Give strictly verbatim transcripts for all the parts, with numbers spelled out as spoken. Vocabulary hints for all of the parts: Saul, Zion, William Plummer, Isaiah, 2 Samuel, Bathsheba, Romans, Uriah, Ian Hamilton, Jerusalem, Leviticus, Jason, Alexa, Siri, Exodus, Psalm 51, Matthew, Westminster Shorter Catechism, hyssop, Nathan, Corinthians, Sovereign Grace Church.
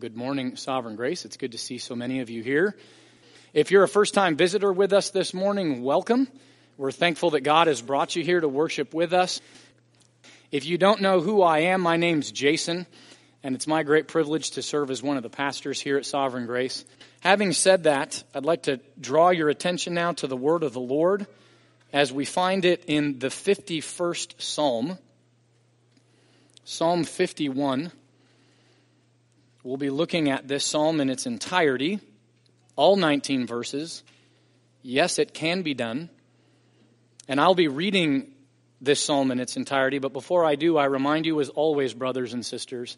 Well, good morning, Sovereign Grace. It's good to see so many of you here. If you're a first-time visitor with us this morning, welcome. We're thankful that God has brought you here to worship with us. If you don't know who I am, my name's Jason, and it's my great privilege to serve as one of the pastors here at Sovereign Grace. Having said that, I'd like to draw your attention now to the word of the Lord as we find it in the fifty-first Psalm, Psalm fifty-one. We'll be looking at this psalm in its entirety, all nineteen verses. Yes, it can be done. And I'll be reading this psalm in its entirety, but before I do, I remind you as always, brothers and sisters,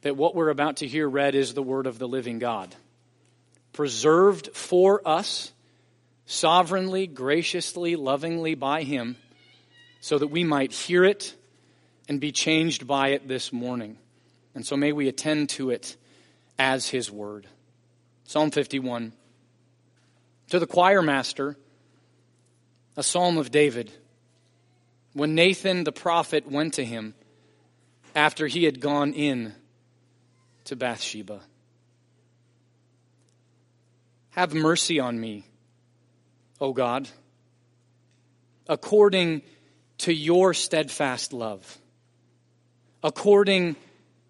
that what we're about to hear read is the word of the living God, preserved for us, sovereignly, graciously, lovingly by Him, so that we might hear it and be changed by it this morning. And so may we attend to it as His word. Psalm fifty-one. To the choir master, a psalm of David. When Nathan the prophet went to him after he had gone in to Bathsheba. Have mercy on me, O God, according to your steadfast love, according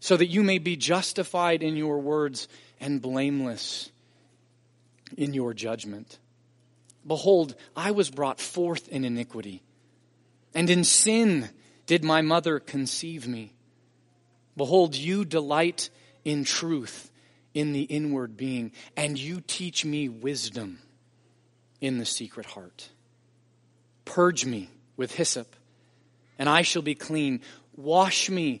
so that you may be justified in your words and blameless in your judgment. Behold, I was brought forth in iniquity, and in sin did my mother conceive me. Behold, you delight in truth in the inward being, and you teach me wisdom in the secret heart. Purge me with hyssop, and I shall be clean. Wash me,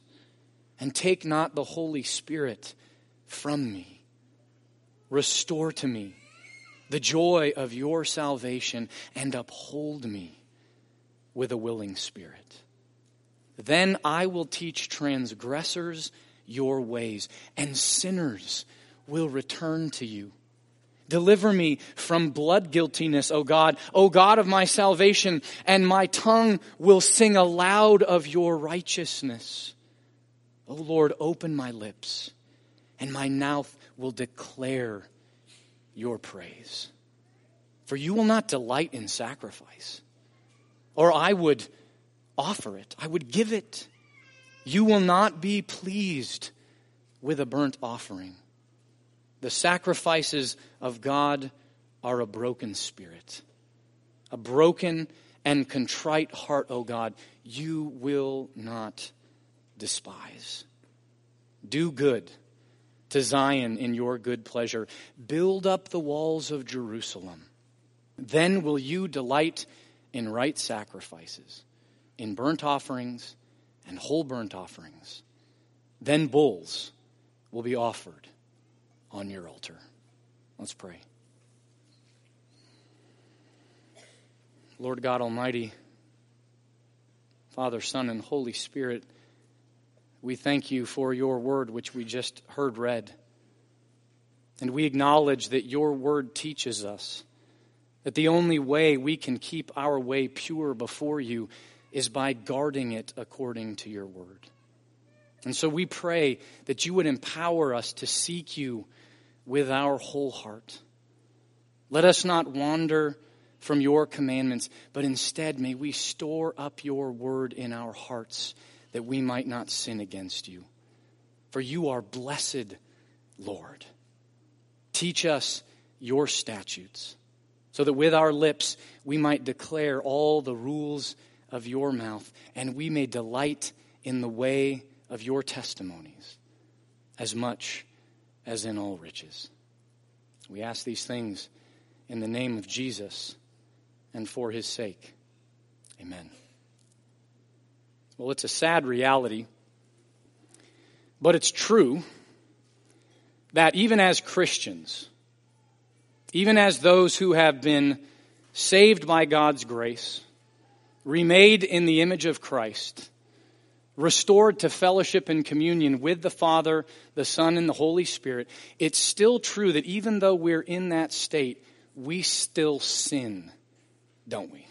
and take not the Holy Spirit from me. Restore to me the joy of your salvation and uphold me with a willing spirit. Then I will teach transgressors your ways, and sinners will return to you. Deliver me from blood guiltiness, O God, O God of my salvation, and my tongue will sing aloud of your righteousness. O Lord, open my lips, and my mouth will declare your praise. For you will not delight in sacrifice, or I would offer it, I would give it. You will not be pleased with a burnt offering. The sacrifices of God are a broken spirit, a broken and contrite heart, O God, you will not despise. Do good to Zion in your good pleasure. Build up the walls of Jerusalem. Then will you delight in right sacrifices, in burnt offerings and whole burnt offerings. Then bulls will be offered on your altar. Let's pray. Lord God Almighty, Father, Son, and Holy Spirit, we thank you for your word, which we just heard read. And we acknowledge that your word teaches us that the only way we can keep our way pure before you is by guarding it according to your word. And so we pray that you would empower us to seek you with our whole heart. Let us not wander from your commandments, but instead may we store up your word in our hearts, that we might not sin against you. For you are blessed, Lord. Teach us your statutes so that with our lips we might declare all the rules of your mouth, and we may delight in the way of your testimonies as much as in all riches. We ask these things in the name of Jesus and for his sake. Amen. Well, it's a sad reality, but it's true that even as Christians, even as those who have been saved by God's grace, remade in the image of Christ, restored to fellowship and communion with the Father, the Son, and the Holy Spirit, it's still true that even though we're in that state, we still sin, don't we?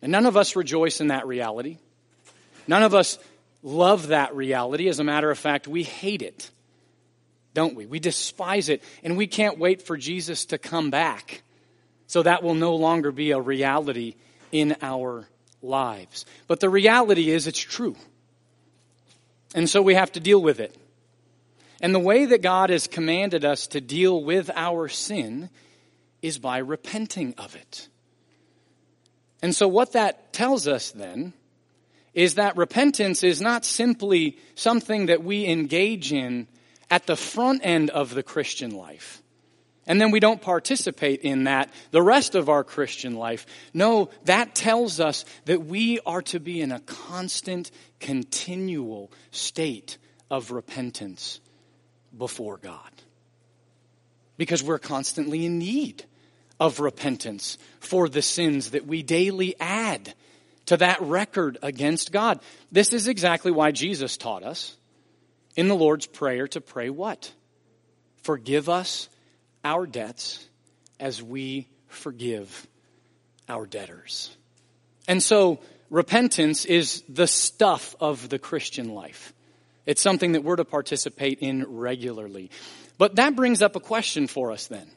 And none of us rejoice in that reality. None of us love that reality. As a matter of fact, we hate it, don't we? We despise it, and we can't wait for Jesus to come back, so that will no longer be a reality in our lives. But the reality is it's true, and so we have to deal with it. And the way that God has commanded us to deal with our sin is by repenting of it. And so what that tells us then is that repentance is not simply something that we engage in at the front end of the Christian life, and then we don't participate in that the rest of our Christian life. No, that tells us that we are to be in a constant, continual state of repentance before God, because we're constantly in need of repentance for the sins that we daily add to that record against God. This is exactly why Jesus taught us in the Lord's Prayer to pray what? Forgive us our debts as we forgive our debtors. And so repentance is the stuff of the Christian life. It's something that we're to participate in regularly. But that brings up a question for us then.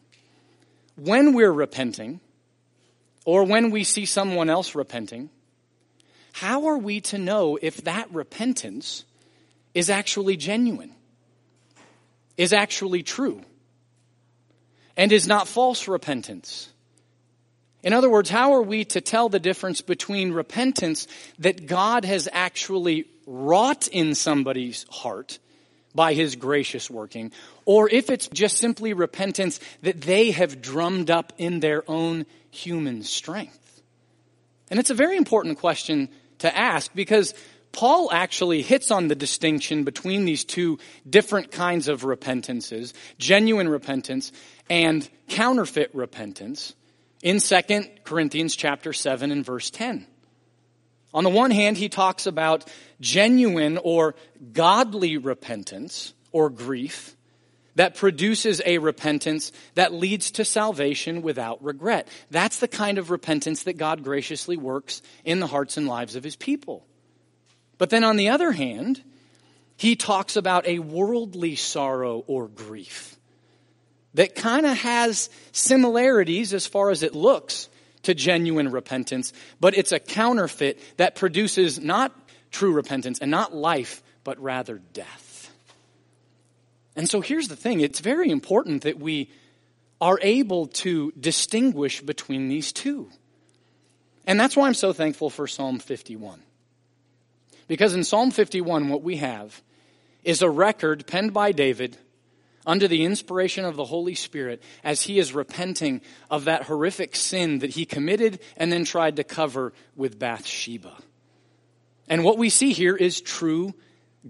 When we're repenting, or when we see someone else repenting, how are we to know if that repentance is actually genuine, is actually true, and is not false repentance? In other words, how are we to tell the difference between repentance that God has actually wrought in somebody's heart by his gracious working, or if it's just simply repentance that they have drummed up in their own human strength? And it's a very important question to ask, because Paul actually hits on the distinction between these two different kinds of repentances, genuine repentance and counterfeit repentance, in Second Corinthians chapter seven and verse ten. On the one hand, he talks about genuine or godly repentance or grief that produces a repentance that leads to salvation without regret. That's the kind of repentance that God graciously works in the hearts and lives of his people. But then on the other hand, he talks about a worldly sorrow or grief that kind of has similarities as far as it looks to genuine repentance, but it's a counterfeit that produces not true repentance and not life, but rather death. And so here's the thing. It's very important that we are able to distinguish between these two. And that's why I'm so thankful for Psalm fifty-one. Because in Psalm fifty-one, what we have is a record penned by David under the inspiration of the Holy Spirit as he is repenting of that horrific sin that he committed and then tried to cover with Bathsheba. And what we see here is true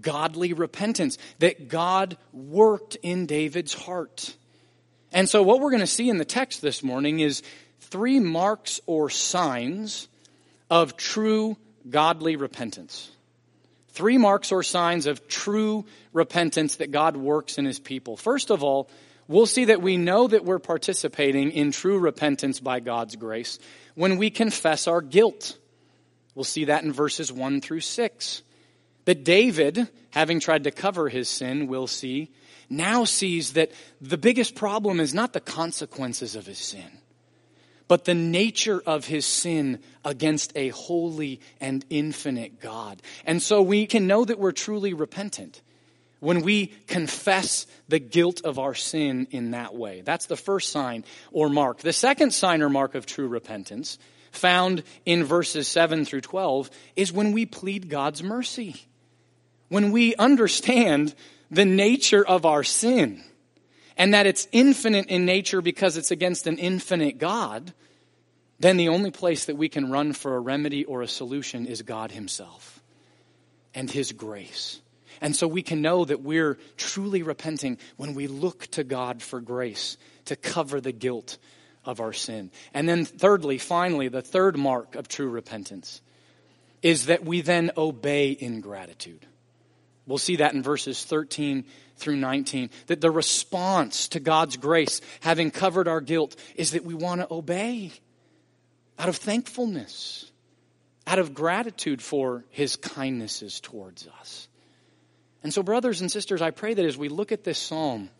godly repentance that God worked in David's heart. And so what we're going to see in the text this morning is three marks or signs of true godly repentance. Three marks or signs of true repentance that God works in his people. First of all, we'll see that we know that we're participating in true repentance by God's grace when we confess our guilt. We'll see that in verses one through six. That David, having tried to cover his sin, we'll see, now sees that the biggest problem is not the consequences of his sin, but the nature of his sin against a holy and infinite God. And so we can know that we're truly repentant when we confess the guilt of our sin in that way. That's the first sign or mark. The second sign or mark of true repentance, found in verses seven through twelve, is when we plead God's mercy. When we understand the nature of our sin and that it's infinite in nature because it's against an infinite God, then the only place that we can run for a remedy or a solution is God himself and his grace. And so we can know that we're truly repenting when we look to God for grace to cover the guilt of our sin. And then thirdly, finally, the third mark of true repentance is that we then obey in gratitude. We'll see that in verses thirteen through nineteen, that the response to God's grace, having covered our guilt, is that we want to obey out of thankfulness, out of gratitude for his kindnesses towards us. And so, brothers and sisters, I pray that as we look at this psalm,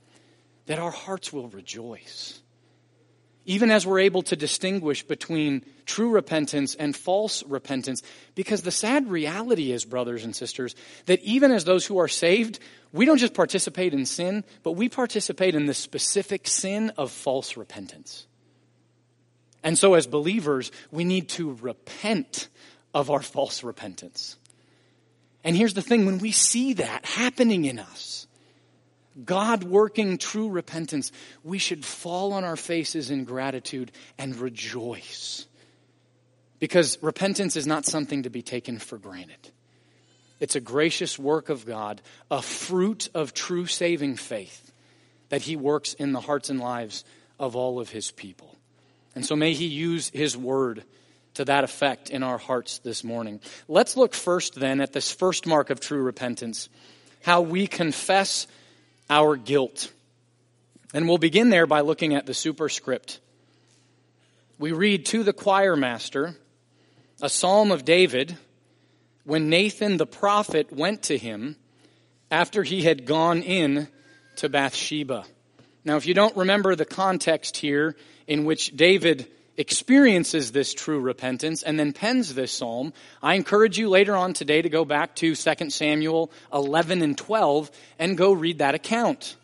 that our hearts will rejoice. Even as we're able to distinguish between true repentance and false repentance. Because the sad reality is, brothers and sisters, that even as those who are saved, we don't just participate in sin, but we participate in the specific sin of false repentance. And so as believers, we need to repent of our false repentance. And here's the thing, when we see that happening in us, God working true repentance, we should fall on our faces in gratitude and rejoice. Because repentance is not something to be taken for granted. It's a gracious work of God, a fruit of true saving faith that he works in the hearts and lives of all of his people. And so may he use his word to that effect in our hearts this morning. Let's look first then at this first mark of true repentance, how we confess our guilt. And we'll begin there by looking at the superscript. We read, "To the choir master, a psalm of David, when Nathan the prophet went to him after he had gone in to Bathsheba." Now, if you don't remember the context here in which David experiences this true repentance and then pens this psalm, I encourage you later on today to go back to Second Samuel eleven and twelve and go read that account.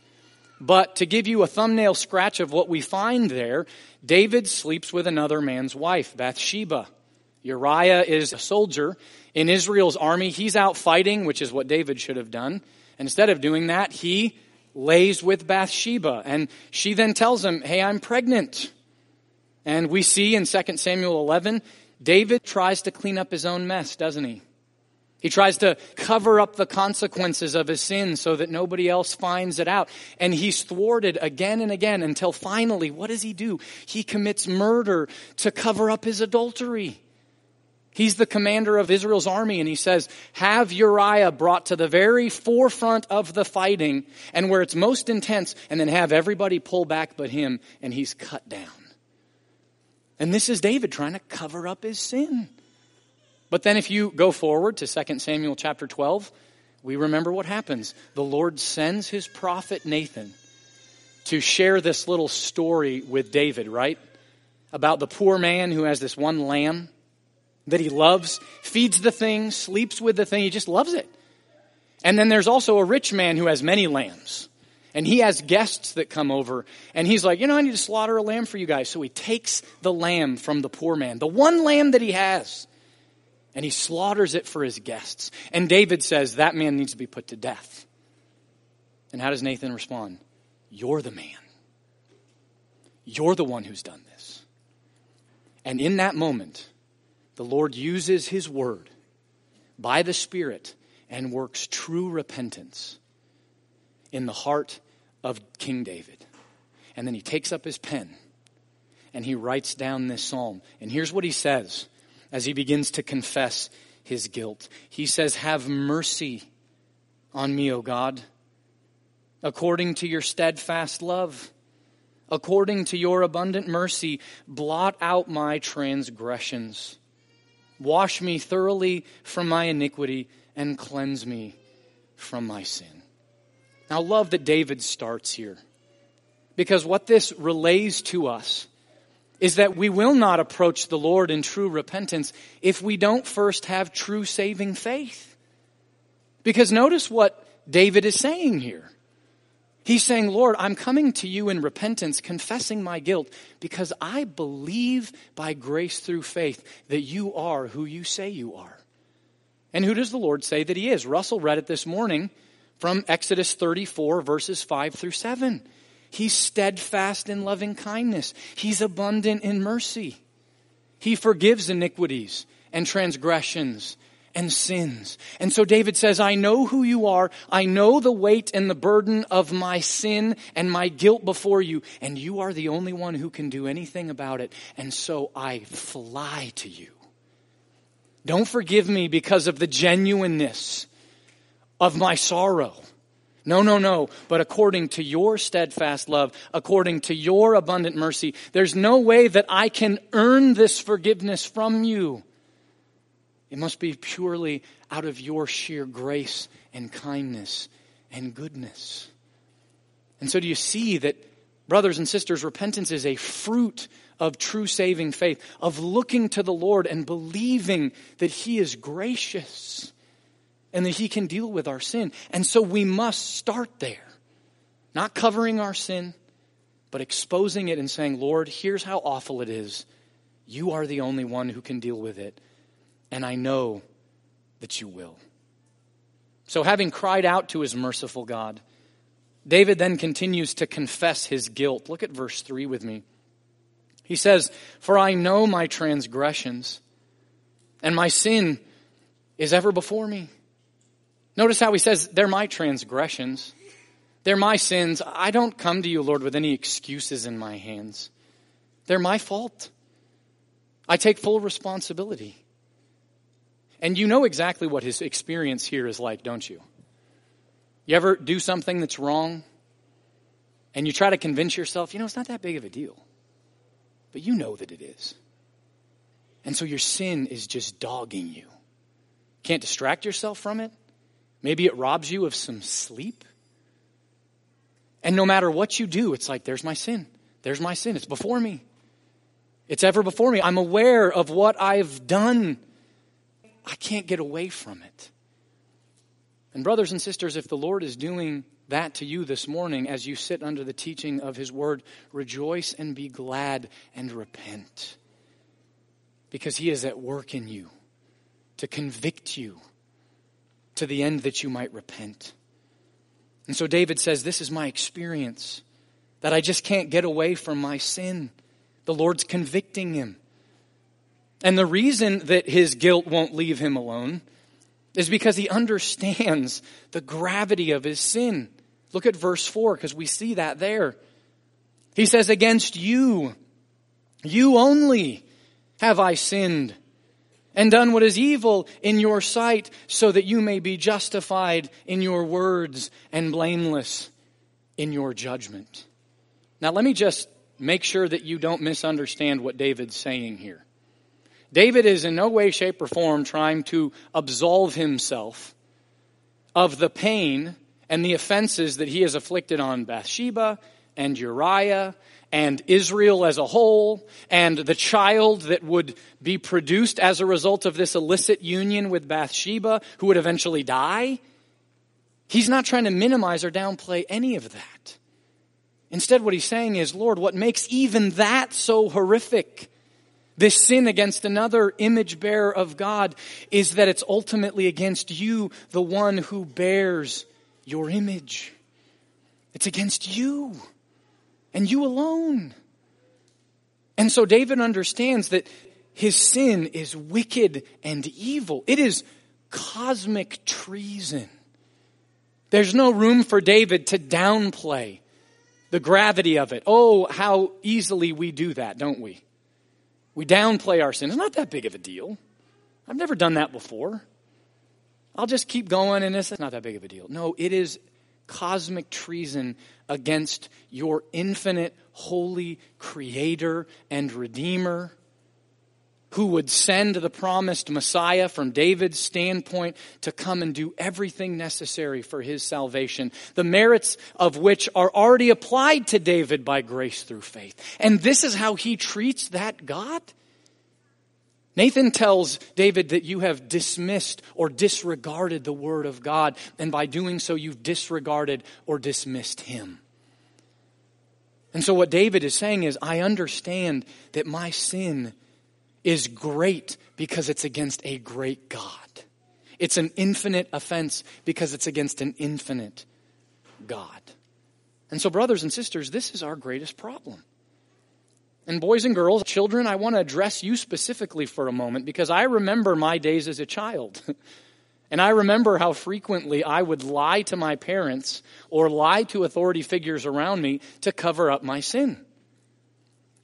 But to give you a thumbnail scratch of what we find there, David sleeps with another man's wife, Bathsheba. Uriah is a soldier in Israel's army. He's out fighting, which is what David should have done. And instead of doing that, he lays with Bathsheba. And she then tells him, "Hey, I'm pregnant." And we see in Second Samuel eleven, David tries to clean up his own mess, doesn't he? He tries to cover up the consequences of his sin so that nobody else finds it out. And he's thwarted again and again until finally, what does he do? He commits murder to cover up his adultery. He's the commander of Israel's army, and he says, "Have Uriah brought to the very forefront of the fighting and where it's most intense, and then have everybody pull back but him," and he's cut down. And this is David trying to cover up his sin. But then if you go forward to Second Samuel chapter twelve, we remember what happens. The Lord sends his prophet Nathan to share this little story with David, right? About the poor man who has this one lamb that he loves, feeds the thing, sleeps with the thing. He just loves it. And then there's also a rich man who has many lambs. And he has guests that come over. And he's like, you know, "I need to slaughter a lamb for you guys." So he takes the lamb from the poor man, the one lamb that he has. And he slaughters it for his guests. And David says, "That man needs to be put to death." And how does Nathan respond? "You're the man. You're the one who's done this." And in that moment, the Lord uses his word by the Spirit and works true repentance in the heart of King David. And then he takes up his pen and he writes down this psalm. And here's what he says as he begins to confess his guilt. He says, "Have mercy on me, O God, according to your steadfast love, according to your abundant mercy, blot out my transgressions. Wash me thoroughly from my iniquity and cleanse me from my sin." Now, I love that David starts here, because what this relays to us is that we will not approach the Lord in true repentance if we don't first have true saving faith. Because notice what David is saying here. He's saying, Lord, I'm coming to you in repentance, confessing my guilt, because I believe by grace through faith that you are who you say you are. And who does the Lord say that he is? Russell read it this morning from Exodus thirty-four, verses five through seven. He's steadfast in loving kindness. He's abundant in mercy. He forgives iniquities and transgressions and sins. And so David says, I know who you are. I know the weight and the burden of my sin and my guilt before you. And you are the only one who can do anything about it. And so I fly to you. Don't forgive me because of the genuineness of my sorrow. No, no, no. But according to your steadfast love, according to your abundant mercy, there's no way that I can earn this forgiveness from you. It must be purely out of your sheer grace and kindness and goodness. And so do you see that, brothers and sisters, repentance is a fruit of true saving faith, of looking to the Lord and believing that he is gracious and that he can deal with our sin. And so we must start there, not covering our sin, but exposing it and saying, Lord, here's how awful it is. You are the only one who can deal with it. And I know that you will. So having cried out to his merciful God, David then continues to confess his guilt. Look at verse three with me. He says, for I know my transgressions, and my sin is ever before me. Notice how he says, they're my transgressions. They're my sins. I don't come to you, Lord, with any excuses in my hands. They're my fault. I take full responsibility. And you know exactly what his experience here is like, don't you? You ever do something that's wrong and you try to convince yourself, you know, it's not that big of a deal. But you know that it is. And so your sin is just dogging you. Can't distract yourself from it. Maybe it robs you of some sleep. And no matter what you do, it's like, there's my sin. There's my sin. It's before me. It's ever before me. I'm aware of what I've done. I can't get away from it. And brothers and sisters, if the Lord is doing that to you this morning as you sit under the teaching of his word, rejoice and be glad and repent. Because he is at work in you to convict you to the end that you might repent. And so David says, this is my experience, that I just can't get away from my sin. The Lord's convicting him. And the reason that his guilt won't leave him alone is because he understands the gravity of his sin. Look at verse four, because we see that there. He says, against you, you only have I sinned and done what is evil in your sight, so that you may be justified in your words and blameless in your judgment. Now, let me just make sure that you don't misunderstand what David's saying here. David is in no way, shape, or form trying to absolve himself of the pain and the offenses that he has inflicted on Bathsheba and Uriah and Israel as a whole and the child that would be produced as a result of this illicit union with Bathsheba, who would eventually die. He's not trying to minimize or downplay any of that. Instead, what he's saying is, Lord, what makes even that so horrific, this sin against another image bearer of God, is that it's ultimately against you, the one who bears your image. It's against you and you alone. And so David understands that his sin is wicked and evil. It is cosmic treason. There's no room for David to downplay the gravity of it. Oh, how easily we do that, don't we? We downplay our sin. It's not that big of a deal. I've never done that before. I'll just keep going and it's not that big of a deal. No, it is cosmic treason against your infinite, holy creator and redeemer, who would send the promised Messiah from David's standpoint to come and do everything necessary for his salvation, the merits of which are already applied to David by grace through faith. And this is how he treats that God? Nathan tells David that you have dismissed or disregarded the word of God, and by doing so, you've disregarded or dismissed him. And so what David is saying is, I understand that my sin is great because it's against a great God. It's an infinite offense because it's against an infinite God. And so, brothers and sisters, this is our greatest problem. And boys and girls, children, I want to address you specifically for a moment, because I remember my days as a child. And I remember how frequently I would lie to my parents or lie to authority figures around me to cover up my sin.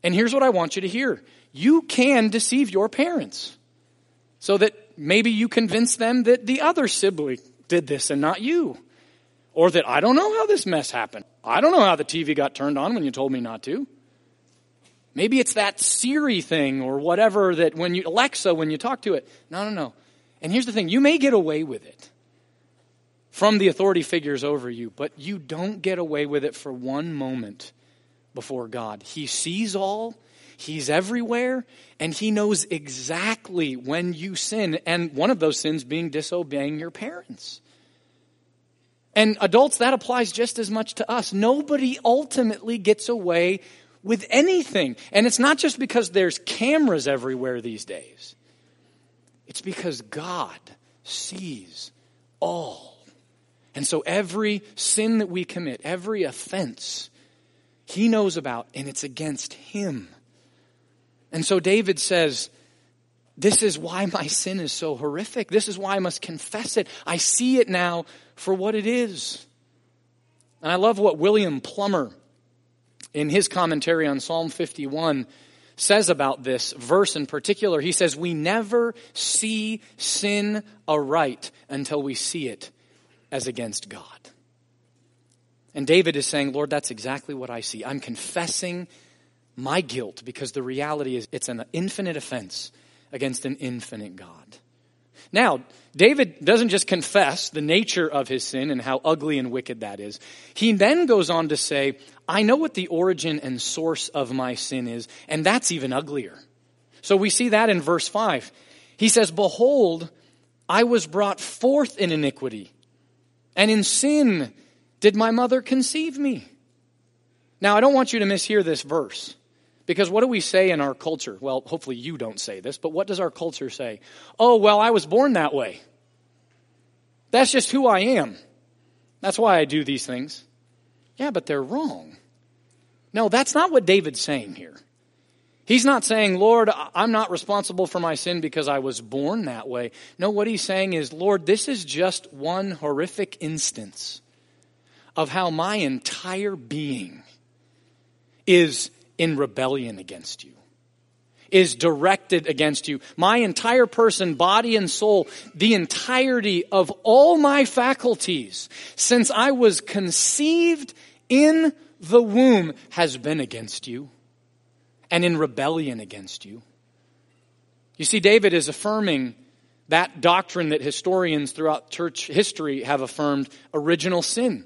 And here's what I want you to hear. You can deceive your parents so that maybe you convince them that the other sibling did this and not you. Or that, I don't know how this mess happened. I don't know how the T V got turned on when you told me not to. Maybe it's that Siri thing or whatever that when you, Alexa, when you talk to it. No, no, no. And here's the thing. You may get away with it from the authority figures over you, but you don't get away with it for one moment before God. He sees all. He's everywhere, and he knows exactly when you sin, and one of those sins being disobeying your parents. And adults, that applies just as much to us. Nobody ultimately gets away with anything. And it's not just because there's cameras everywhere these days. It's because God sees all. And so every sin that we commit, every offense, he knows about, and it's against him. And so David says, this is why my sin is so horrific. This is why I must confess it. I see it now for what it is. And I love what William Plummer, in his commentary on Psalm fifty-one, says about this verse in particular. He says, we never see sin aright until we see it as against God. And David is saying, Lord, that's exactly what I see. I'm confessing my guilt, because the reality is it's an infinite offense against an infinite God. Now, David doesn't just confess the nature of his sin and how ugly and wicked that is. He then goes on to say, I know what the origin and source of my sin is, and that's even uglier. So we see that in verse five. He says, behold, I was brought forth in iniquity, and in sin did my mother conceive me. Now, I don't want you to mishear this verse, because what do we say in our culture? Well, hopefully you don't say this, but what does our culture say? Oh, well, I was born that way. That's just who I am. That's why I do these things. Yeah, but they're wrong. No, that's not what David's saying here. He's not saying, Lord, I'm not responsible for my sin because I was born that way. No, what he's saying is, Lord, this is just one horrific instance of how my entire being is in rebellion against you, is directed against you. My entire person, body and soul, the entirety of all my faculties, since I was conceived in the womb, has been against you and in rebellion against you. You see, David is affirming that doctrine that historians throughout church history have affirmed, original sin.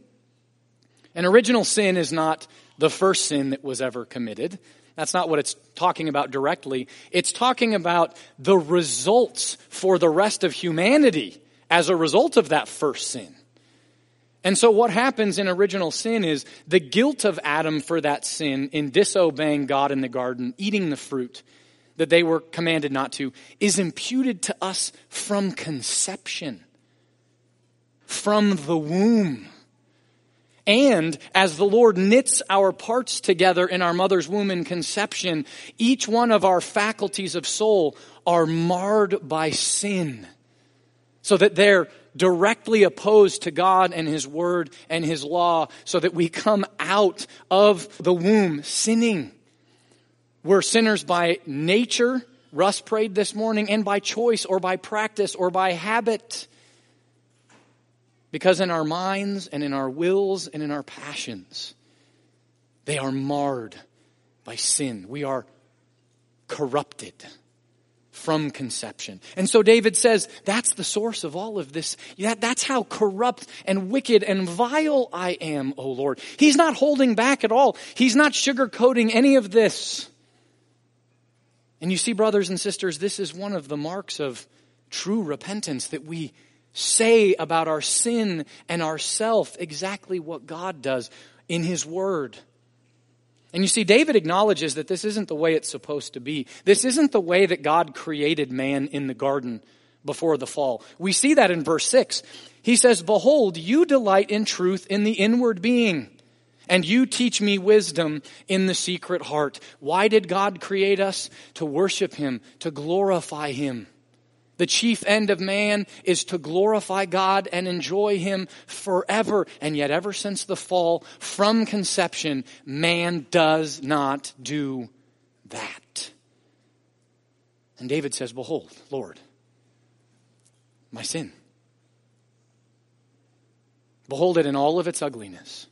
And original sin is not the first sin that was ever committed. That's not what it's talking about directly. It's talking about the results for the rest of humanity as a result of that first sin. And so what happens in original sin is the guilt of Adam for that sin in disobeying God in the garden, eating the fruit that they were commanded not to, is imputed to us from conception, from the womb. And as the Lord knits our parts together in our mother's womb in conception, each one of our faculties of soul are marred by sin, so that they're directly opposed to God and his word and his law, so that we come out of the womb sinning. We're sinners by nature, Russ prayed this morning, and by choice or by practice or by habit. Because in our minds and in our wills and in our passions, they are marred by sin. We are corrupted from conception. And so David says, that's the source of all of this. Yeah, that's how corrupt and wicked and vile I am, O Lord. He's not holding back at all. He's not sugarcoating any of this. And you see, brothers and sisters, this is one of the marks of true repentance, that we say about our sin and ourself exactly what God does in his word. And you see, David acknowledges that this isn't the way it's supposed to be. This isn't the way that God created man in the garden before the fall. We see that in verse six. He says, "Behold, you delight in truth in the inward being, and you teach me wisdom in the secret heart." Why did God create us? To worship him, to glorify him. The chief end of man is to glorify God and enjoy him forever. And yet ever since the fall, from conception, man does not do that. And David says, "Behold, Lord, my sin. Behold it in all of its ugliness.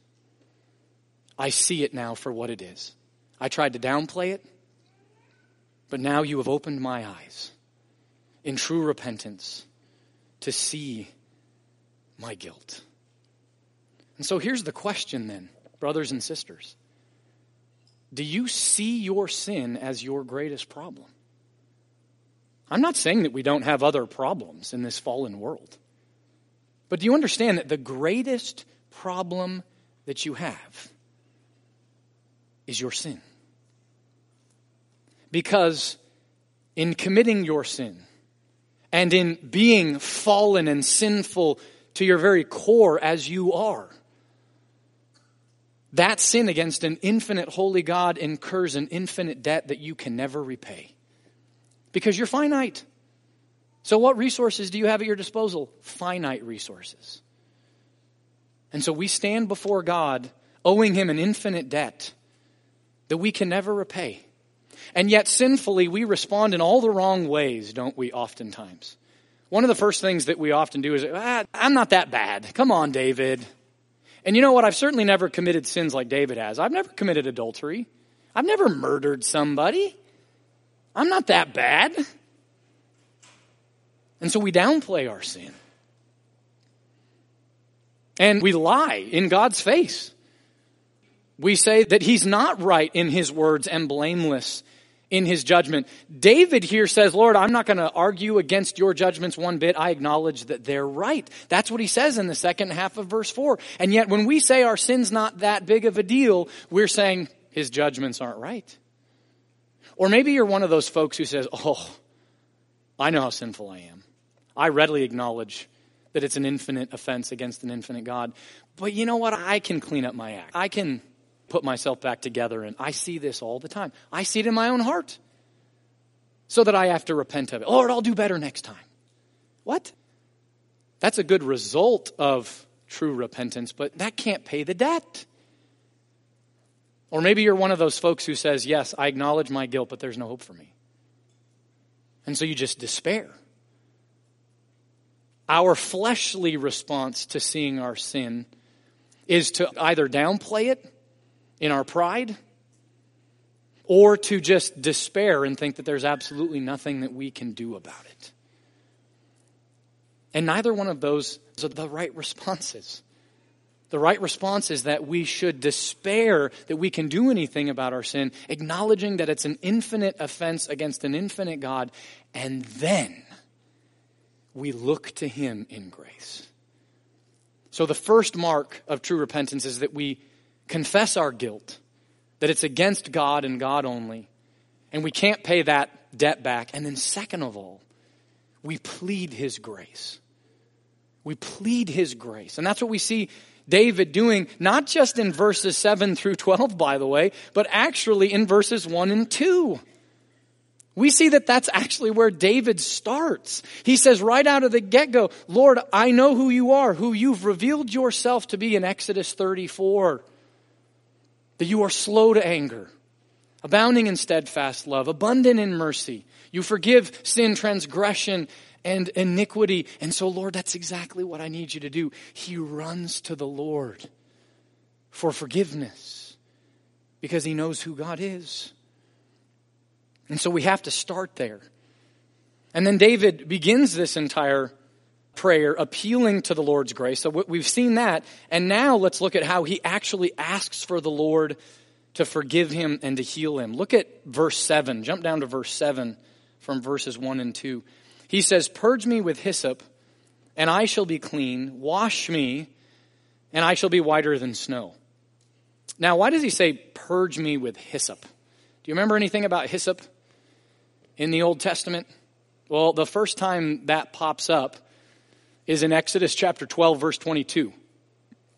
I see it now for what it is. I tried to downplay it, but now you have opened my eyes in true repentance to see my guilt." And so here's the question then, brothers and sisters. Do you see your sin as your greatest problem? I'm not saying that we don't have other problems in this fallen world, but do you understand that the greatest problem that you have is your sin? Because in committing your sin, and in being fallen and sinful to your very core as you are, that sin against an infinite holy God incurs an infinite debt that you can never repay. Because you're finite. So what resources do you have at your disposal? Finite resources. And so we stand before God owing him an infinite debt that we can never repay. And yet sinfully, we respond in all the wrong ways, don't we, oftentimes? One of the first things that we often do is, ah, I'm not that bad. Come on, David. And you know what? I've certainly never committed sins like David has. I've never committed adultery. I've never murdered somebody. I'm not that bad. And so we downplay our sin. And we lie in God's face. We say that he's not right in his words and blameless in his judgment. David here says, "Lord, I'm not going to argue against your judgments one bit. I acknowledge that they're right." That's what he says in the second half of verse four. And yet when we say our sin's not that big of a deal, we're saying his judgments aren't right. Or maybe you're one of those folks who says, "Oh, I know how sinful I am. I readily acknowledge that it's an infinite offense against an infinite God. But you know what? I can clean up my act. I can put myself back together, and I see this all the time. I see it in my own heart, so that I have to repent of it. Lord, I'll do better next time." What? That's a good result of true repentance, but that can't pay the debt. Or maybe you're one of those folks who says, "Yes, I acknowledge my guilt, but there's no hope for me." And so you just despair. Our fleshly response to seeing our sin is to either downplay it in our pride, or to just despair and think that there's absolutely nothing that we can do about it. And neither one of those are the right responses. The right response is that we should despair that we can do anything about our sin, acknowledging that it's an infinite offense against an infinite God, and then we look to him in grace. So the first mark of true repentance is that we confess our guilt, that it's against God and God only, and we can't pay that debt back. And then second of all, we plead his grace. We plead his grace. And that's what we see David doing, not just in verses seven through twelve, by the way, but actually in verses one and two. We see that that's actually where David starts. He says right out of the get-go, "Lord, I know who you are, who you've revealed yourself to be in Exodus thirty-four. That you are slow to anger, abounding in steadfast love, abundant in mercy. You forgive sin, transgression, and iniquity. And so, Lord, that's exactly what I need you to do." He runs to the Lord for forgiveness because he knows who God is. And so we have to start there. And then David begins this entire prayer appealing to the Lord's grace. So we've seen that. And now let's look at how he actually asks for the Lord to forgive him and to heal him. Look at verse seven. Jump down to verse seven from verses one and two. He says, "Purge me with hyssop, and I shall be clean. Wash me, and I shall be whiter than snow." Now, why does he say, "Purge me with hyssop"? Do you remember anything about hyssop in the Old Testament? Well, the first time that pops up is in Exodus chapter twelve, verse twenty-two.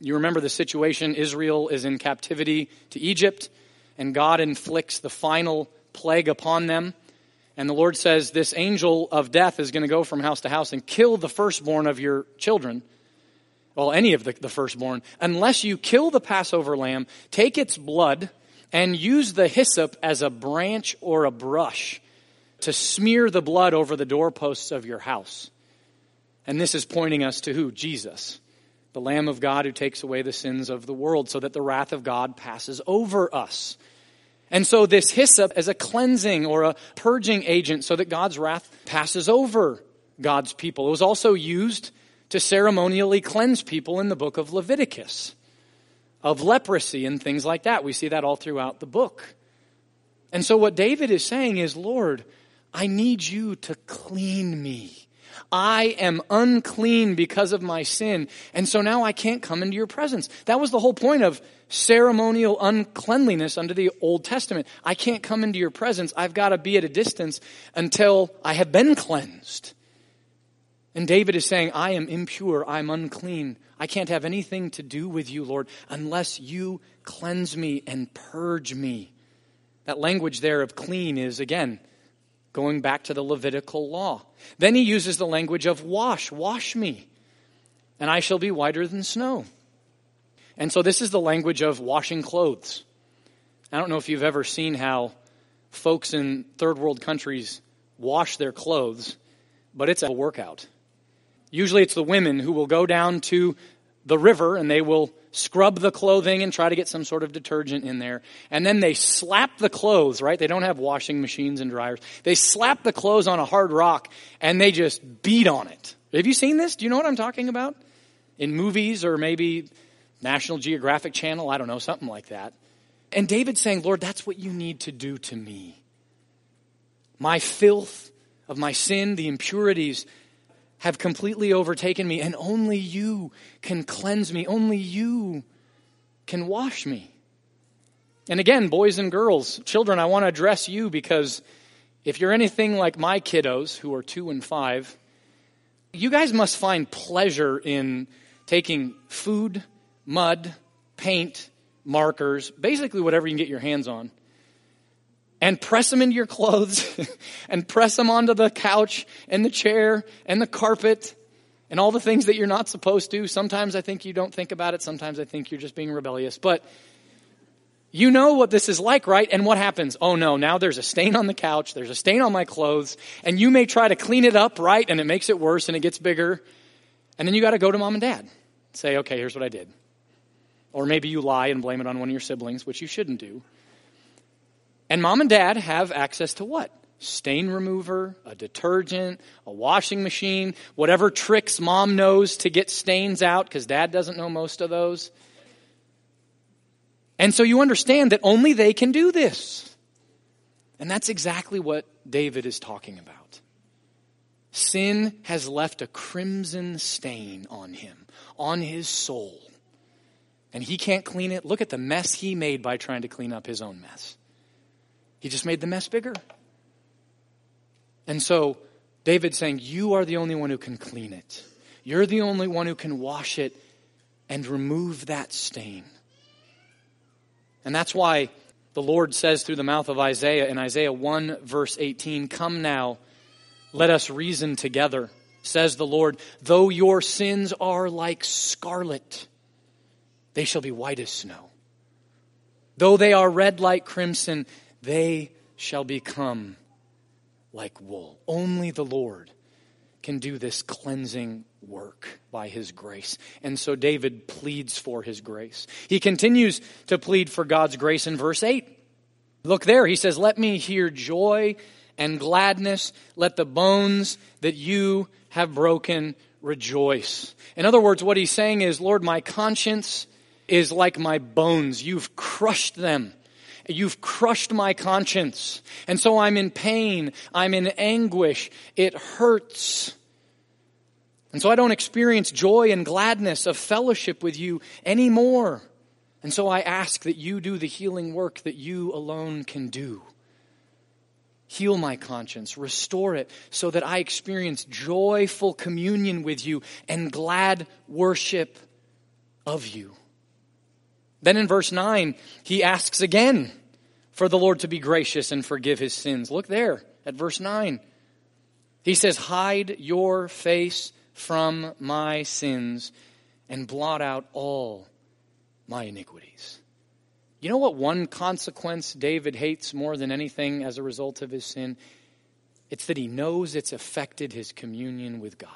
You remember the situation. Israel is in captivity to Egypt, and God inflicts the final plague upon them. And the Lord says, this angel of death is going to go from house to house and kill the firstborn of your children. Well, any of the, the firstborn. Unless you kill the Passover lamb, take its blood, and use the hyssop as a branch or a brush to smear the blood over the doorposts of your house. And this is pointing us to who? Jesus, the Lamb of God who takes away the sins of the world so that the wrath of God passes over us. And so this hyssop is a cleansing or a purging agent so that God's wrath passes over God's people. It was also used to ceremonially cleanse people in the book of Leviticus, of leprosy and things like that. We see that all throughout the book. And so what David is saying is, Lord, I need you to clean me. I am unclean because of my sin, and so now I can't come into your presence. That was the whole point of ceremonial uncleanliness under the Old Testament. I can't come into your presence. I've got to be at a distance until I have been cleansed. And David is saying, I am impure. I'm unclean. I can't have anything to do with you, Lord, unless you cleanse me and purge me. That language there of clean is, again, going back to the Levitical law. Then he uses the language of wash, wash me, and I shall be whiter than snow. And so this is the language of washing clothes. I don't know if you've ever seen how folks in third world countries wash their clothes, but it's a workout. Usually it's the women who will go down to the river and they will scrub the clothing and try to get some sort of detergent in there. And then they slap the clothes, right? They don't have washing machines and dryers. They slap the clothes on a hard rock and they just beat on it. Have you seen this? Do you know what I'm talking about? In movies or maybe National Geographic Channel, I don't know, something like that. And David's saying, Lord, that's what you need to do to me. My filth of my sin, the impurities have completely overtaken me, and only you can cleanse me. Only you can wash me. And again, boys and girls, children, I want to address you because if you're anything like my kiddos who are two and five, you guys must find pleasure in taking food, mud, paint, markers, basically whatever you can get your hands on, and press them into your clothes and press them onto the couch and the chair and the carpet and all the things that you're not supposed to. Sometimes I think you don't think about it. Sometimes I think you're just being rebellious. But you know what this is like, right? And what happens? Oh, no, now there's a stain on the couch. There's a stain on my clothes. And you may try to clean it up, right? And it makes it worse and it gets bigger. And then you got to go to mom and dad and say, okay, here's what I did. Or maybe you lie and blame it on one of your siblings, which you shouldn't do. And mom and dad have access to what? Stain remover, a detergent, a washing machine, whatever tricks mom knows to get stains out because dad doesn't know most of those. And so you understand that only they can do this. And that's exactly what David is talking about. Sin has left a crimson stain on him, on his soul. And he can't clean it. Look at the mess he made by trying to clean up his own mess. He just made the mess bigger. And so David's saying, you are the only one who can clean it. You're the only one who can wash it and remove that stain. And that's why the Lord says through the mouth of Isaiah in Isaiah one verse eighteen, "Come now, let us reason together, says the Lord. Though your sins are like scarlet, they shall be white as snow. Though they are red like crimson, they shall become like wool." Only the Lord can do this cleansing work by his grace. And so David pleads for his grace. He continues to plead for God's grace in verse eight. Look there, he says, "Let me hear joy and gladness. Let the bones that you have broken rejoice." In other words, what he's saying is, Lord, my conscience is like my bones. You've crushed them. You've crushed my conscience. And so I'm in pain. I'm in anguish. It hurts. And so I don't experience joy and gladness of fellowship with you anymore. And so I ask that you do the healing work that you alone can do. Heal my conscience, restore it, so that I experience joyful communion with you and glad worship of you. Then in verse nine, he asks again for the Lord to be gracious and forgive his sins. Look there at verse nine. He says, hide your face from my sins and blot out all my iniquities. You know what one consequence David hates more than anything as a result of his sin? It's that he knows it's affected his communion with God.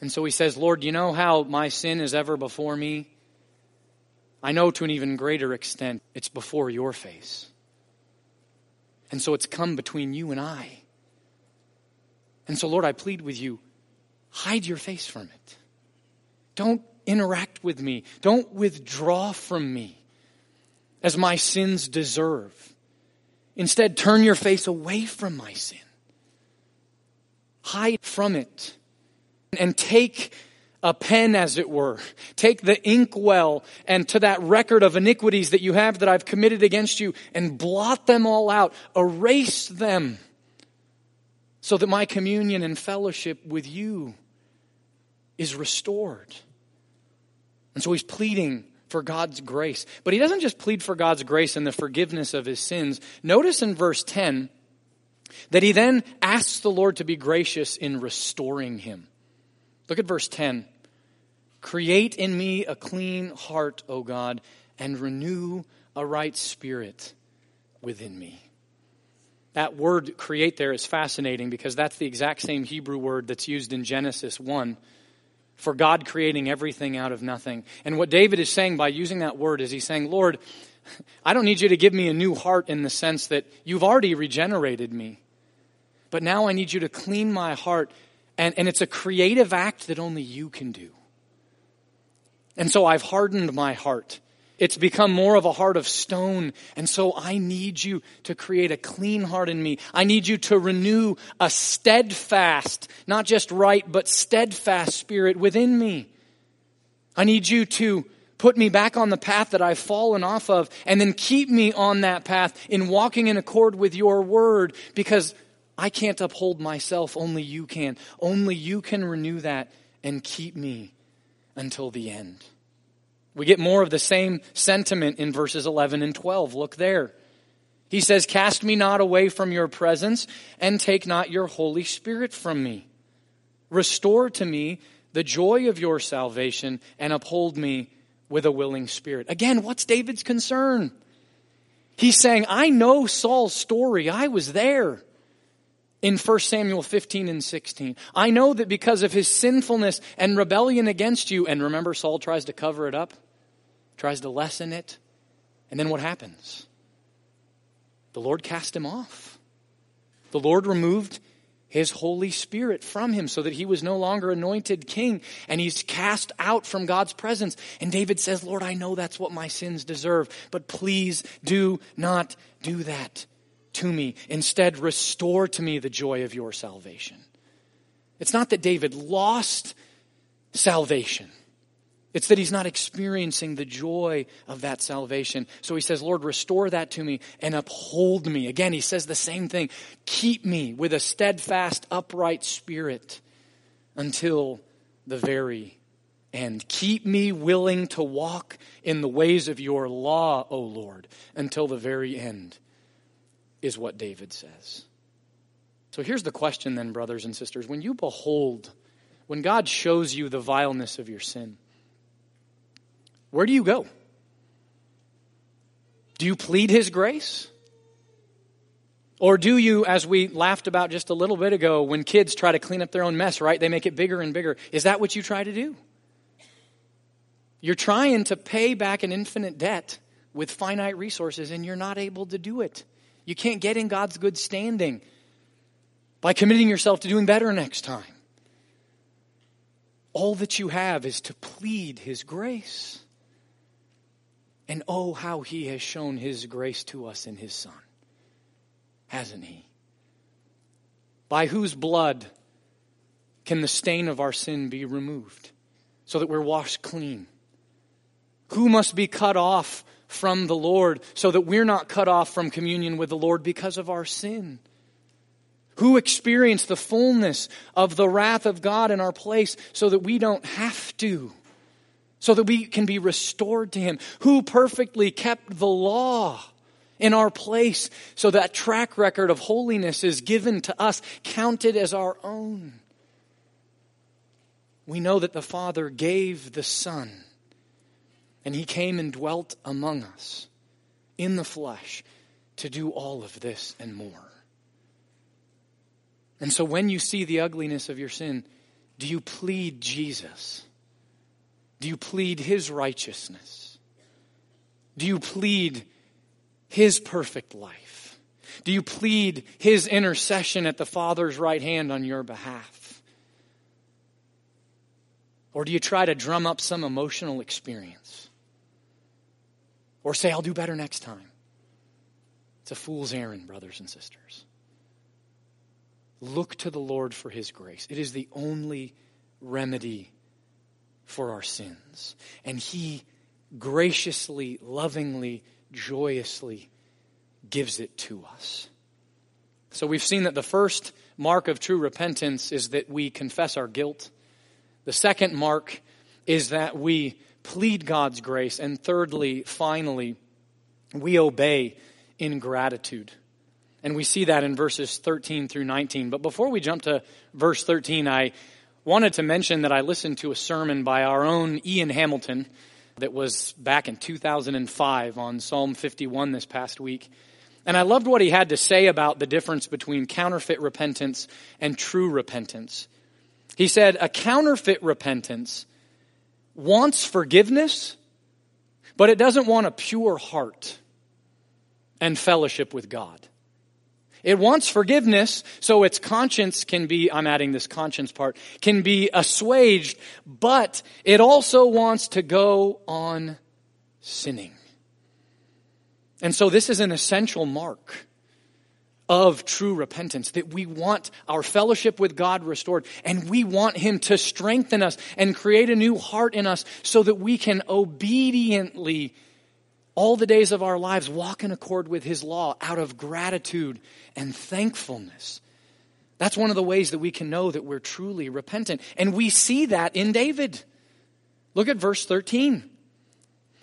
And so he says, Lord, you know how my sin is ever before me? I know to an even greater extent it's before your face. And so it's come between you and I. And so, Lord, I plead with you, hide your face from it. Don't interact with me. Don't withdraw from me as my sins deserve. Instead, turn your face away from my sin. Hide from it and take a pen, as it were. Take the inkwell and to that record of iniquities that you have that I've committed against you and blot them all out. Erase them so that my communion and fellowship with you is restored. And so he's pleading for God's grace. But he doesn't just plead for God's grace and the forgiveness of his sins. Notice in verse ten that he then asks the Lord to be gracious in restoring him. Look at verse ten. Create in me a clean heart, O God, and renew a right spirit within me. That word create there is fascinating because that's the exact same Hebrew word that's used in Genesis one. For God creating everything out of nothing. And what David is saying by using that word is he's saying, Lord, I don't need you to give me a new heart in the sense that you've already regenerated me. But now I need you to clean my heart. And, and it's a creative act that only you can do. And so I've hardened my heart. It's become more of a heart of stone. And so I need you to create a clean heart in me. I need you to renew a steadfast, not just right, but steadfast spirit within me. I need you to put me back on the path that I've fallen off of and then keep me on that path in walking in accord with your word, because I can't uphold myself. Only you can. Only you can renew that and keep me until the end. We get more of the same sentiment in verses eleven and twelve. Look there. He says, cast me not away from your presence and take not your Holy Spirit from me. Restore to me the joy of your salvation and uphold me with a willing spirit. Again, what's David's concern? He's saying, I know Saul's story. I was there. In First Samuel fifteen and sixteen, I know that because of his sinfulness and rebellion against you, and remember Saul tries to cover it up, tries to lessen it, and then what happens? The Lord cast him off. The Lord removed his Holy Spirit from him so that he was no longer anointed king, and he's cast out from God's presence. And David says, Lord, I know that's what my sins deserve, but please do not do that to me. Instead, restore to me the joy of your salvation. It's not that David lost salvation. It's that he's not experiencing the joy of that salvation. So he says, Lord, restore that to me and uphold me. Again, he says the same thing. Keep me with a steadfast, upright spirit until the very end. Keep me willing to walk in the ways of your law, O Lord, until the very end. Is what David says. So here's the question then, brothers and sisters. When you behold, when God shows you the vileness of your sin, where do you go? Do you plead his grace? Or do you, as we laughed about just a little bit ago, when kids try to clean up their own mess, right? They make it bigger and bigger. Is that what you try to do? You're trying to pay back an infinite debt with finite resources, and you're not able to do it. You can't get in God's good standing by committing yourself to doing better next time. All that you have is to plead his grace. And oh, how he has shown his grace to us in his Son, hasn't he? By whose blood can the stain of our sin be removed so that we're washed clean? Who must be cut off from the Lord so that we're not cut off from communion with the Lord because of our sin? Who experienced the fullness of the wrath of God in our place so that we don't have to, so that we can be restored to him? Who perfectly kept the law in our place so that track record of holiness is given to us, counted as our own? We know that the Father gave the Son, and he came and dwelt among us in the flesh to do all of this and more. And so when you see the ugliness of your sin, do you plead Jesus? Do you plead his righteousness? Do you plead his perfect life? Do you plead his intercession at the Father's right hand on your behalf? Or do you try to drum up some emotional experience? Or say, I'll do better next time? It's a fool's errand, brothers and sisters. Look to the Lord for his grace. It is the only remedy for our sins. And he graciously, lovingly, joyously gives it to us. So we've seen that the first mark of true repentance is that we confess our guilt. The second mark is that we plead God's grace. And thirdly, finally, we obey in gratitude. And we see that in verses thirteen through nineteen. But before we jump to verse thirteen, I wanted to mention that I listened to a sermon by our own Ian Hamilton that was back in two thousand five on Psalm fifty-one this past week. And I loved what he had to say about the difference between counterfeit repentance and true repentance. He said, a counterfeit repentance wants forgiveness, but it doesn't want a pure heart and fellowship with God. It wants forgiveness, so its conscience can be, I'm adding this conscience part, can be assuaged, but it also wants to go on sinning. And so this is an essential mark of true repentance, that we want our fellowship with God restored, and we want him to strengthen us and create a new heart in us so that we can obediently, all the days of our lives, walk in accord with his law out of gratitude and thankfulness. That's one of the ways that we can know that we're truly repentant. And we see that in David. Look at verse thirteen.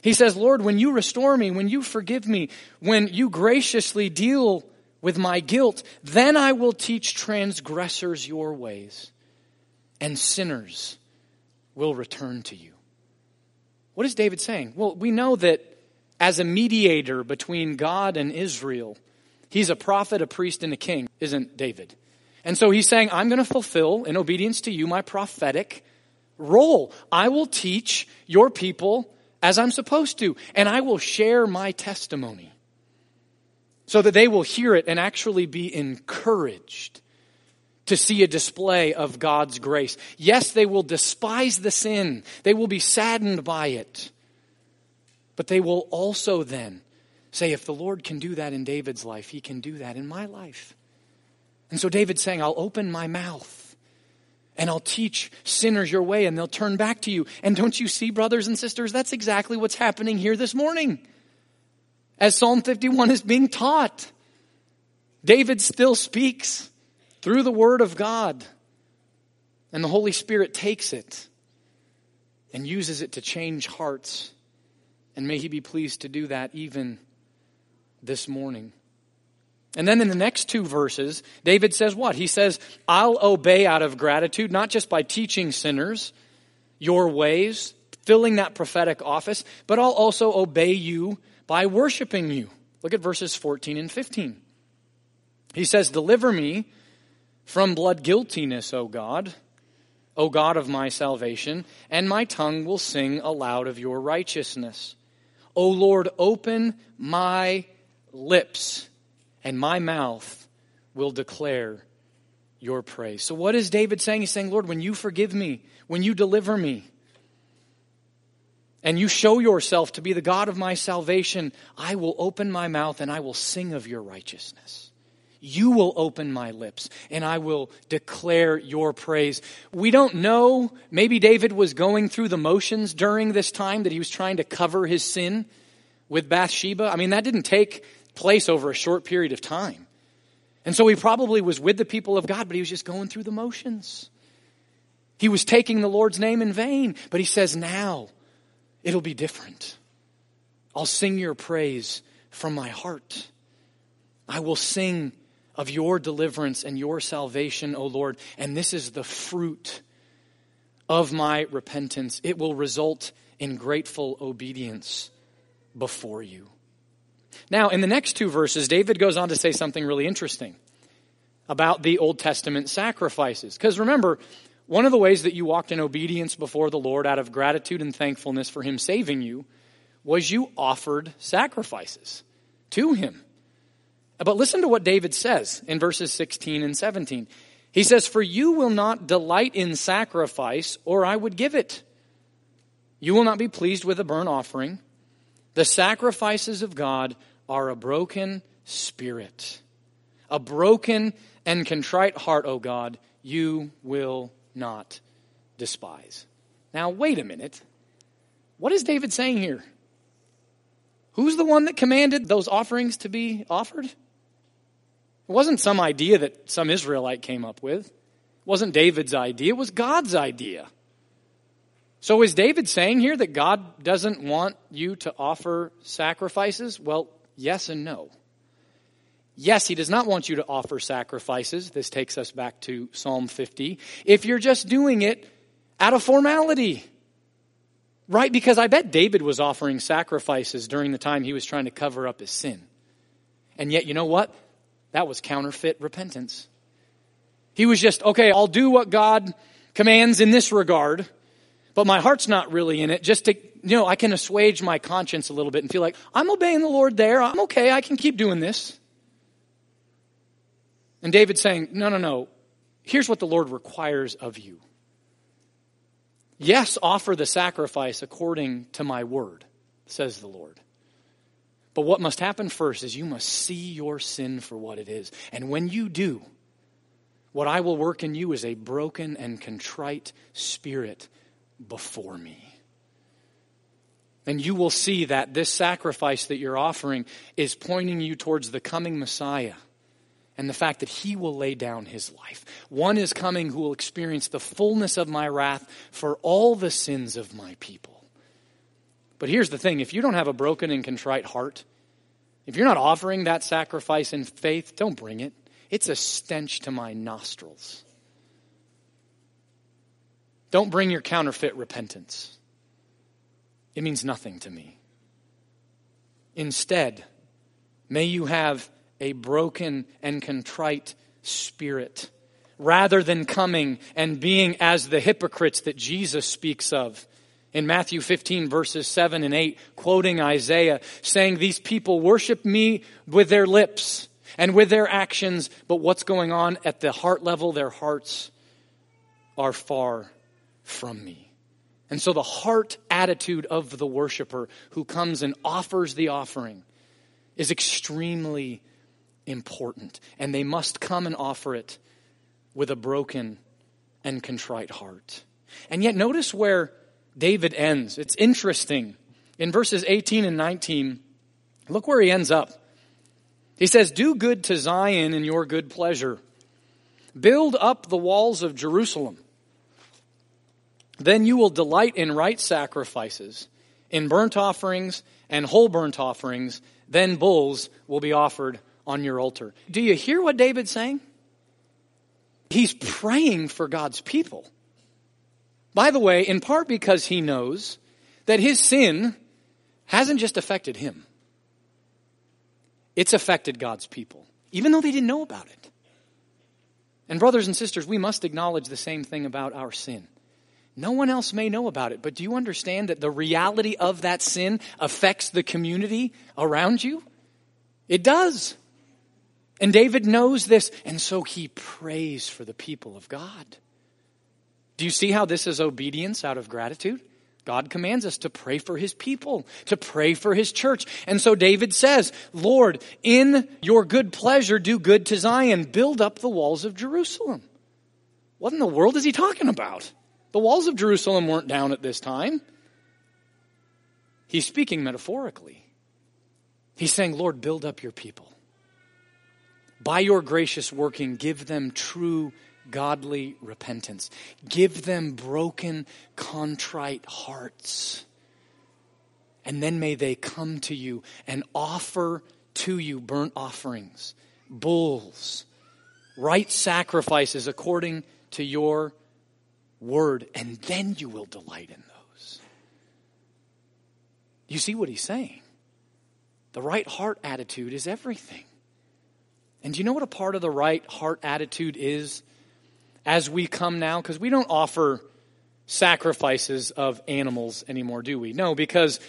He says, Lord, when you restore me, when you forgive me, when you graciously deal with my guilt, then I will teach transgressors your ways, and sinners will return to you. What is David saying? Well, we know that as a mediator between God and Israel, he's a prophet, a priest, and a king, isn't David? And so he's saying, I'm going to fulfill, in obedience to you, my prophetic role. I will teach your people as I'm supposed to, and I will share my testimony so that they will hear it and actually be encouraged to see a display of God's grace. Yes, they will despise the sin. They will be saddened by it. But they will also then say, if the Lord can do that in David's life, he can do that in my life. And so David's saying, I'll open my mouth and I'll teach sinners your way, and they'll turn back to you. And don't you see, brothers and sisters, that's exactly what's happening here this morning. As Psalm fifty-one is being taught, David still speaks through the word of God, and the Holy Spirit takes it and uses it to change hearts. And may he be pleased to do that even this morning. And then in the next two verses, David says what? He says, I'll obey out of gratitude, not just by teaching sinners your ways, filling that prophetic office, but I'll also obey you by worshiping you. Look at verses fourteen and fifteen. He says, deliver me from blood guiltiness, O God, O God of my salvation, and my tongue will sing aloud of your righteousness. O Lord, open my lips, and my mouth will declare your praise. So what is David saying? He's saying, Lord, when you forgive me, when you deliver me, and you show yourself to be the God of my salvation, I will open my mouth and I will sing of your righteousness. You will open my lips and I will declare your praise. We don't know. Maybe David was going through the motions during this time that he was trying to cover his sin with Bathsheba. I mean, that didn't take place over a short period of time. And so he probably was with the people of God, but he was just going through the motions. He was taking the Lord's name in vain, but he says, now it'll be different. I'll sing your praise from my heart. I will sing of your deliverance and your salvation, O Lord. And this is the fruit of my repentance. It will result in grateful obedience before you. Now, in the next two verses, David goes on to say something really interesting about the Old Testament sacrifices. Because remember, one of the ways that you walked in obedience before the Lord out of gratitude and thankfulness for him saving you was you offered sacrifices to him. But listen to what David says in verses sixteen and seventeen. He says, "For you will not delight in sacrifice, or I would give it. You will not be pleased with a burnt offering. The sacrifices of God are a broken spirit. A broken and contrite heart, O God, you will not despise." Now, wait a minute. What is David saying here? Who's the one that commanded those offerings to be offered? It wasn't some idea that some Israelite came up with. It wasn't David's idea. It was God's idea. So is David saying here that God doesn't want you to offer sacrifices? Well, yes and no. Yes, he does not want you to offer sacrifices. This takes us back to Psalm fifty. If you're just doing it out of formality, right? Because I bet David was offering sacrifices during the time he was trying to cover up his sin. And yet, you know what? That was counterfeit repentance. He was just, okay, I'll do what God commands in this regard, but my heart's not really in it, just to, you know, I can assuage my conscience a little bit and feel like, I'm obeying the Lord there, I'm okay, I can keep doing this. And David's saying, no, no, no, here's what the Lord requires of you. Yes, offer the sacrifice according to my word, says the Lord. But what must happen first is you must see your sin for what it is. And when you do, what I will work in you is a broken and contrite spirit before me. And you will see that this sacrifice that you're offering is pointing you towards the coming Messiah and the fact that he will lay down his life. One is coming who will experience the fullness of my wrath for all the sins of my people. But here's the thing, if you don't have a broken and contrite heart, if you're not offering that sacrifice in faith, don't bring it. It's a stench to my nostrils. Don't bring your counterfeit repentance. It means nothing to me. Instead, may you have a broken and contrite spirit rather than coming and being as the hypocrites that Jesus speaks of in Matthew fifteen, verses seven and eight, quoting Isaiah, saying, "These people worship me with their lips and with their actions, but what's going on at the heart level? Their hearts are far from me." And so the heart attitude of the worshiper who comes and offers the offering is extremely important. And they must come and offer it with a broken and contrite heart. And yet notice where David ends. It's interesting. In verses eighteen and nineteen, look where he ends up. He says, "Do good to Zion in your good pleasure. Build up the walls of Jerusalem. Then you will delight in right sacrifices, in burnt offerings and whole burnt offerings. Then bulls will be offered on your altar." Do you hear what David's saying? He's praying for God's people. By the way, in part because he knows that his sin hasn't just affected him. It's affected God's people, even though they didn't know about it. And brothers and sisters, we must acknowledge the same thing about our sin. No one else may know about it, but do you understand that the reality of that sin affects the community around you? It does. And David knows this, and so he prays for the people of God. Do you see how this is obedience out of gratitude? God commands us to pray for his people, to pray for his church. And so David says, Lord, in your good pleasure, do good to Zion, build up the walls of Jerusalem. What in the world is he talking about? The walls of Jerusalem weren't down at this time. He's speaking metaphorically. He's saying, Lord, build up your people. By your gracious working, give them true godly repentance. Give them broken, contrite hearts. And then may they come to you and offer to you burnt offerings, bulls, right sacrifices according to your word. And then you will delight in those. You see what he's saying? The right heart attitude is everything. And do you know what a part of the right heart attitude is? As we come now, because we don't offer sacrifices of animals anymore, do we? No, because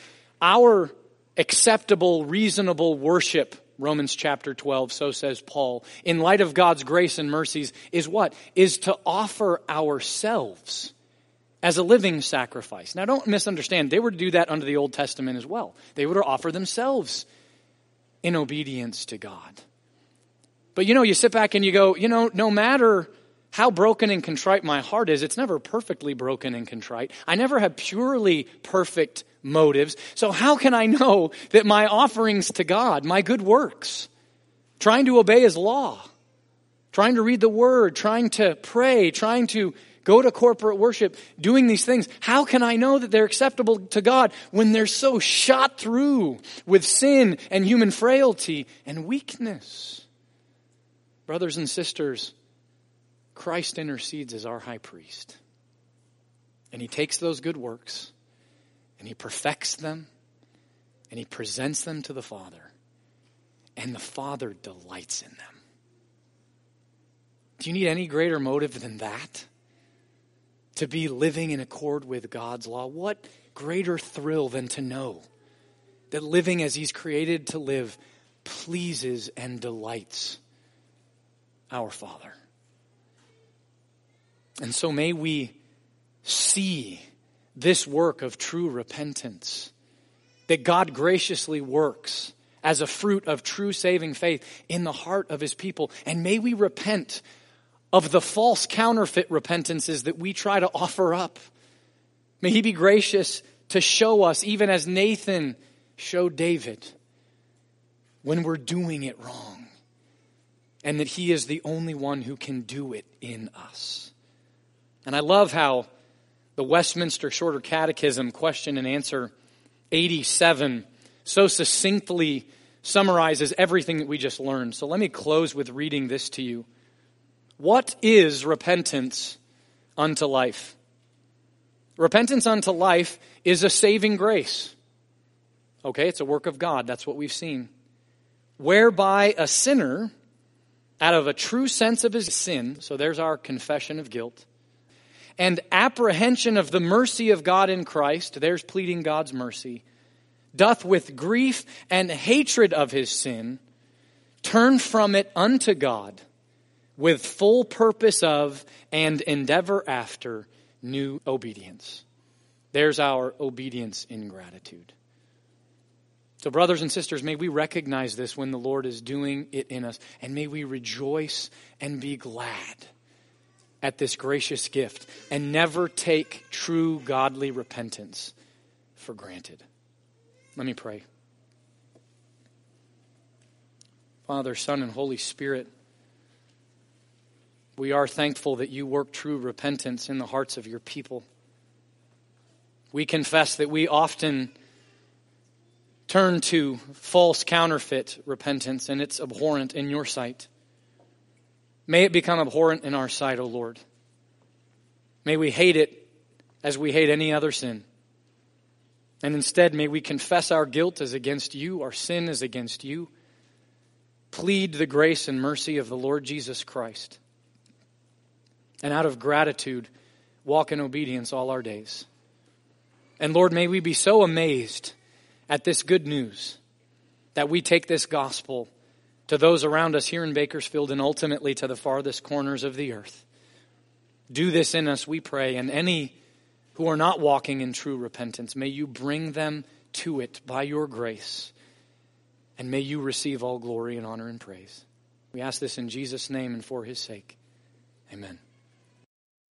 our acceptable, reasonable worship, Romans chapter twelve, so says Paul, in light of God's grace and mercies, is what? Is to offer ourselves as a living sacrifice. Now, don't misunderstand. They were to do that under the Old Testament as well. They were to offer themselves in obedience to God. But, you know, you sit back and you go, you know, no matter how broken and contrite my heart is, it's never perfectly broken and contrite. I never have purely perfect motives. So how can I know that my offerings to God, my good works, trying to obey his law, trying to read the word, trying to pray, trying to go to corporate worship, doing these things, how can I know that they're acceptable to God when they're so shot through with sin and human frailty and weakness? Brothers and sisters, Christ intercedes as our high priest. And he takes those good works and he perfects them and he presents them to the Father. And the Father delights in them. Do you need any greater motive than that? To be living in accord with God's law? What greater thrill than to know that living as he's created to live pleases and delights our Father? And so may we see this work of true repentance, that God graciously works as a fruit of true saving faith in the heart of his people. And may we repent of the false counterfeit repentances that we try to offer up. May he be gracious to show us, even as Nathan showed David, when we're doing it wrong, and that he is the only one who can do it in us. And I love how the Westminster Shorter Catechism, question and answer eighty-seven, so succinctly summarizes everything that we just learned. So let me close with reading this to you. What is repentance unto life? Repentance unto life is a saving grace. Okay, it's a work of God. That's what we've seen. Whereby a sinner, out of a true sense of his sin, so there's our confession of guilt, and apprehension of the mercy of God in Christ, there's pleading God's mercy, doth with grief and hatred of his sin turn from it unto God with full purpose of and endeavor after new obedience. There's our obedience in gratitude. So brothers and sisters, may we recognize this when the Lord is doing it in us, and may we rejoice and be glad at this gracious gift, and never take true godly repentance for granted. Let me pray. Father, Son, and Holy Spirit, we are thankful that you work true repentance in the hearts of your people. We confess that we often turn to false counterfeit repentance, and it's abhorrent in your sight. May it become abhorrent in our sight, O Lord. May we hate it as we hate any other sin. And instead, may we confess our guilt as against you, our sin as against you. Plead the grace and mercy of the Lord Jesus Christ. And out of gratitude, walk in obedience all our days. And Lord, may we be so amazed at this good news that we take this gospel to those around us here in Bakersfield and ultimately to the farthest corners of the earth. Do this in us, we pray, and any who are not walking in true repentance, may you bring them to it by your grace, and may you receive all glory and honor and praise. We ask this in Jesus' name and for his sake. Amen.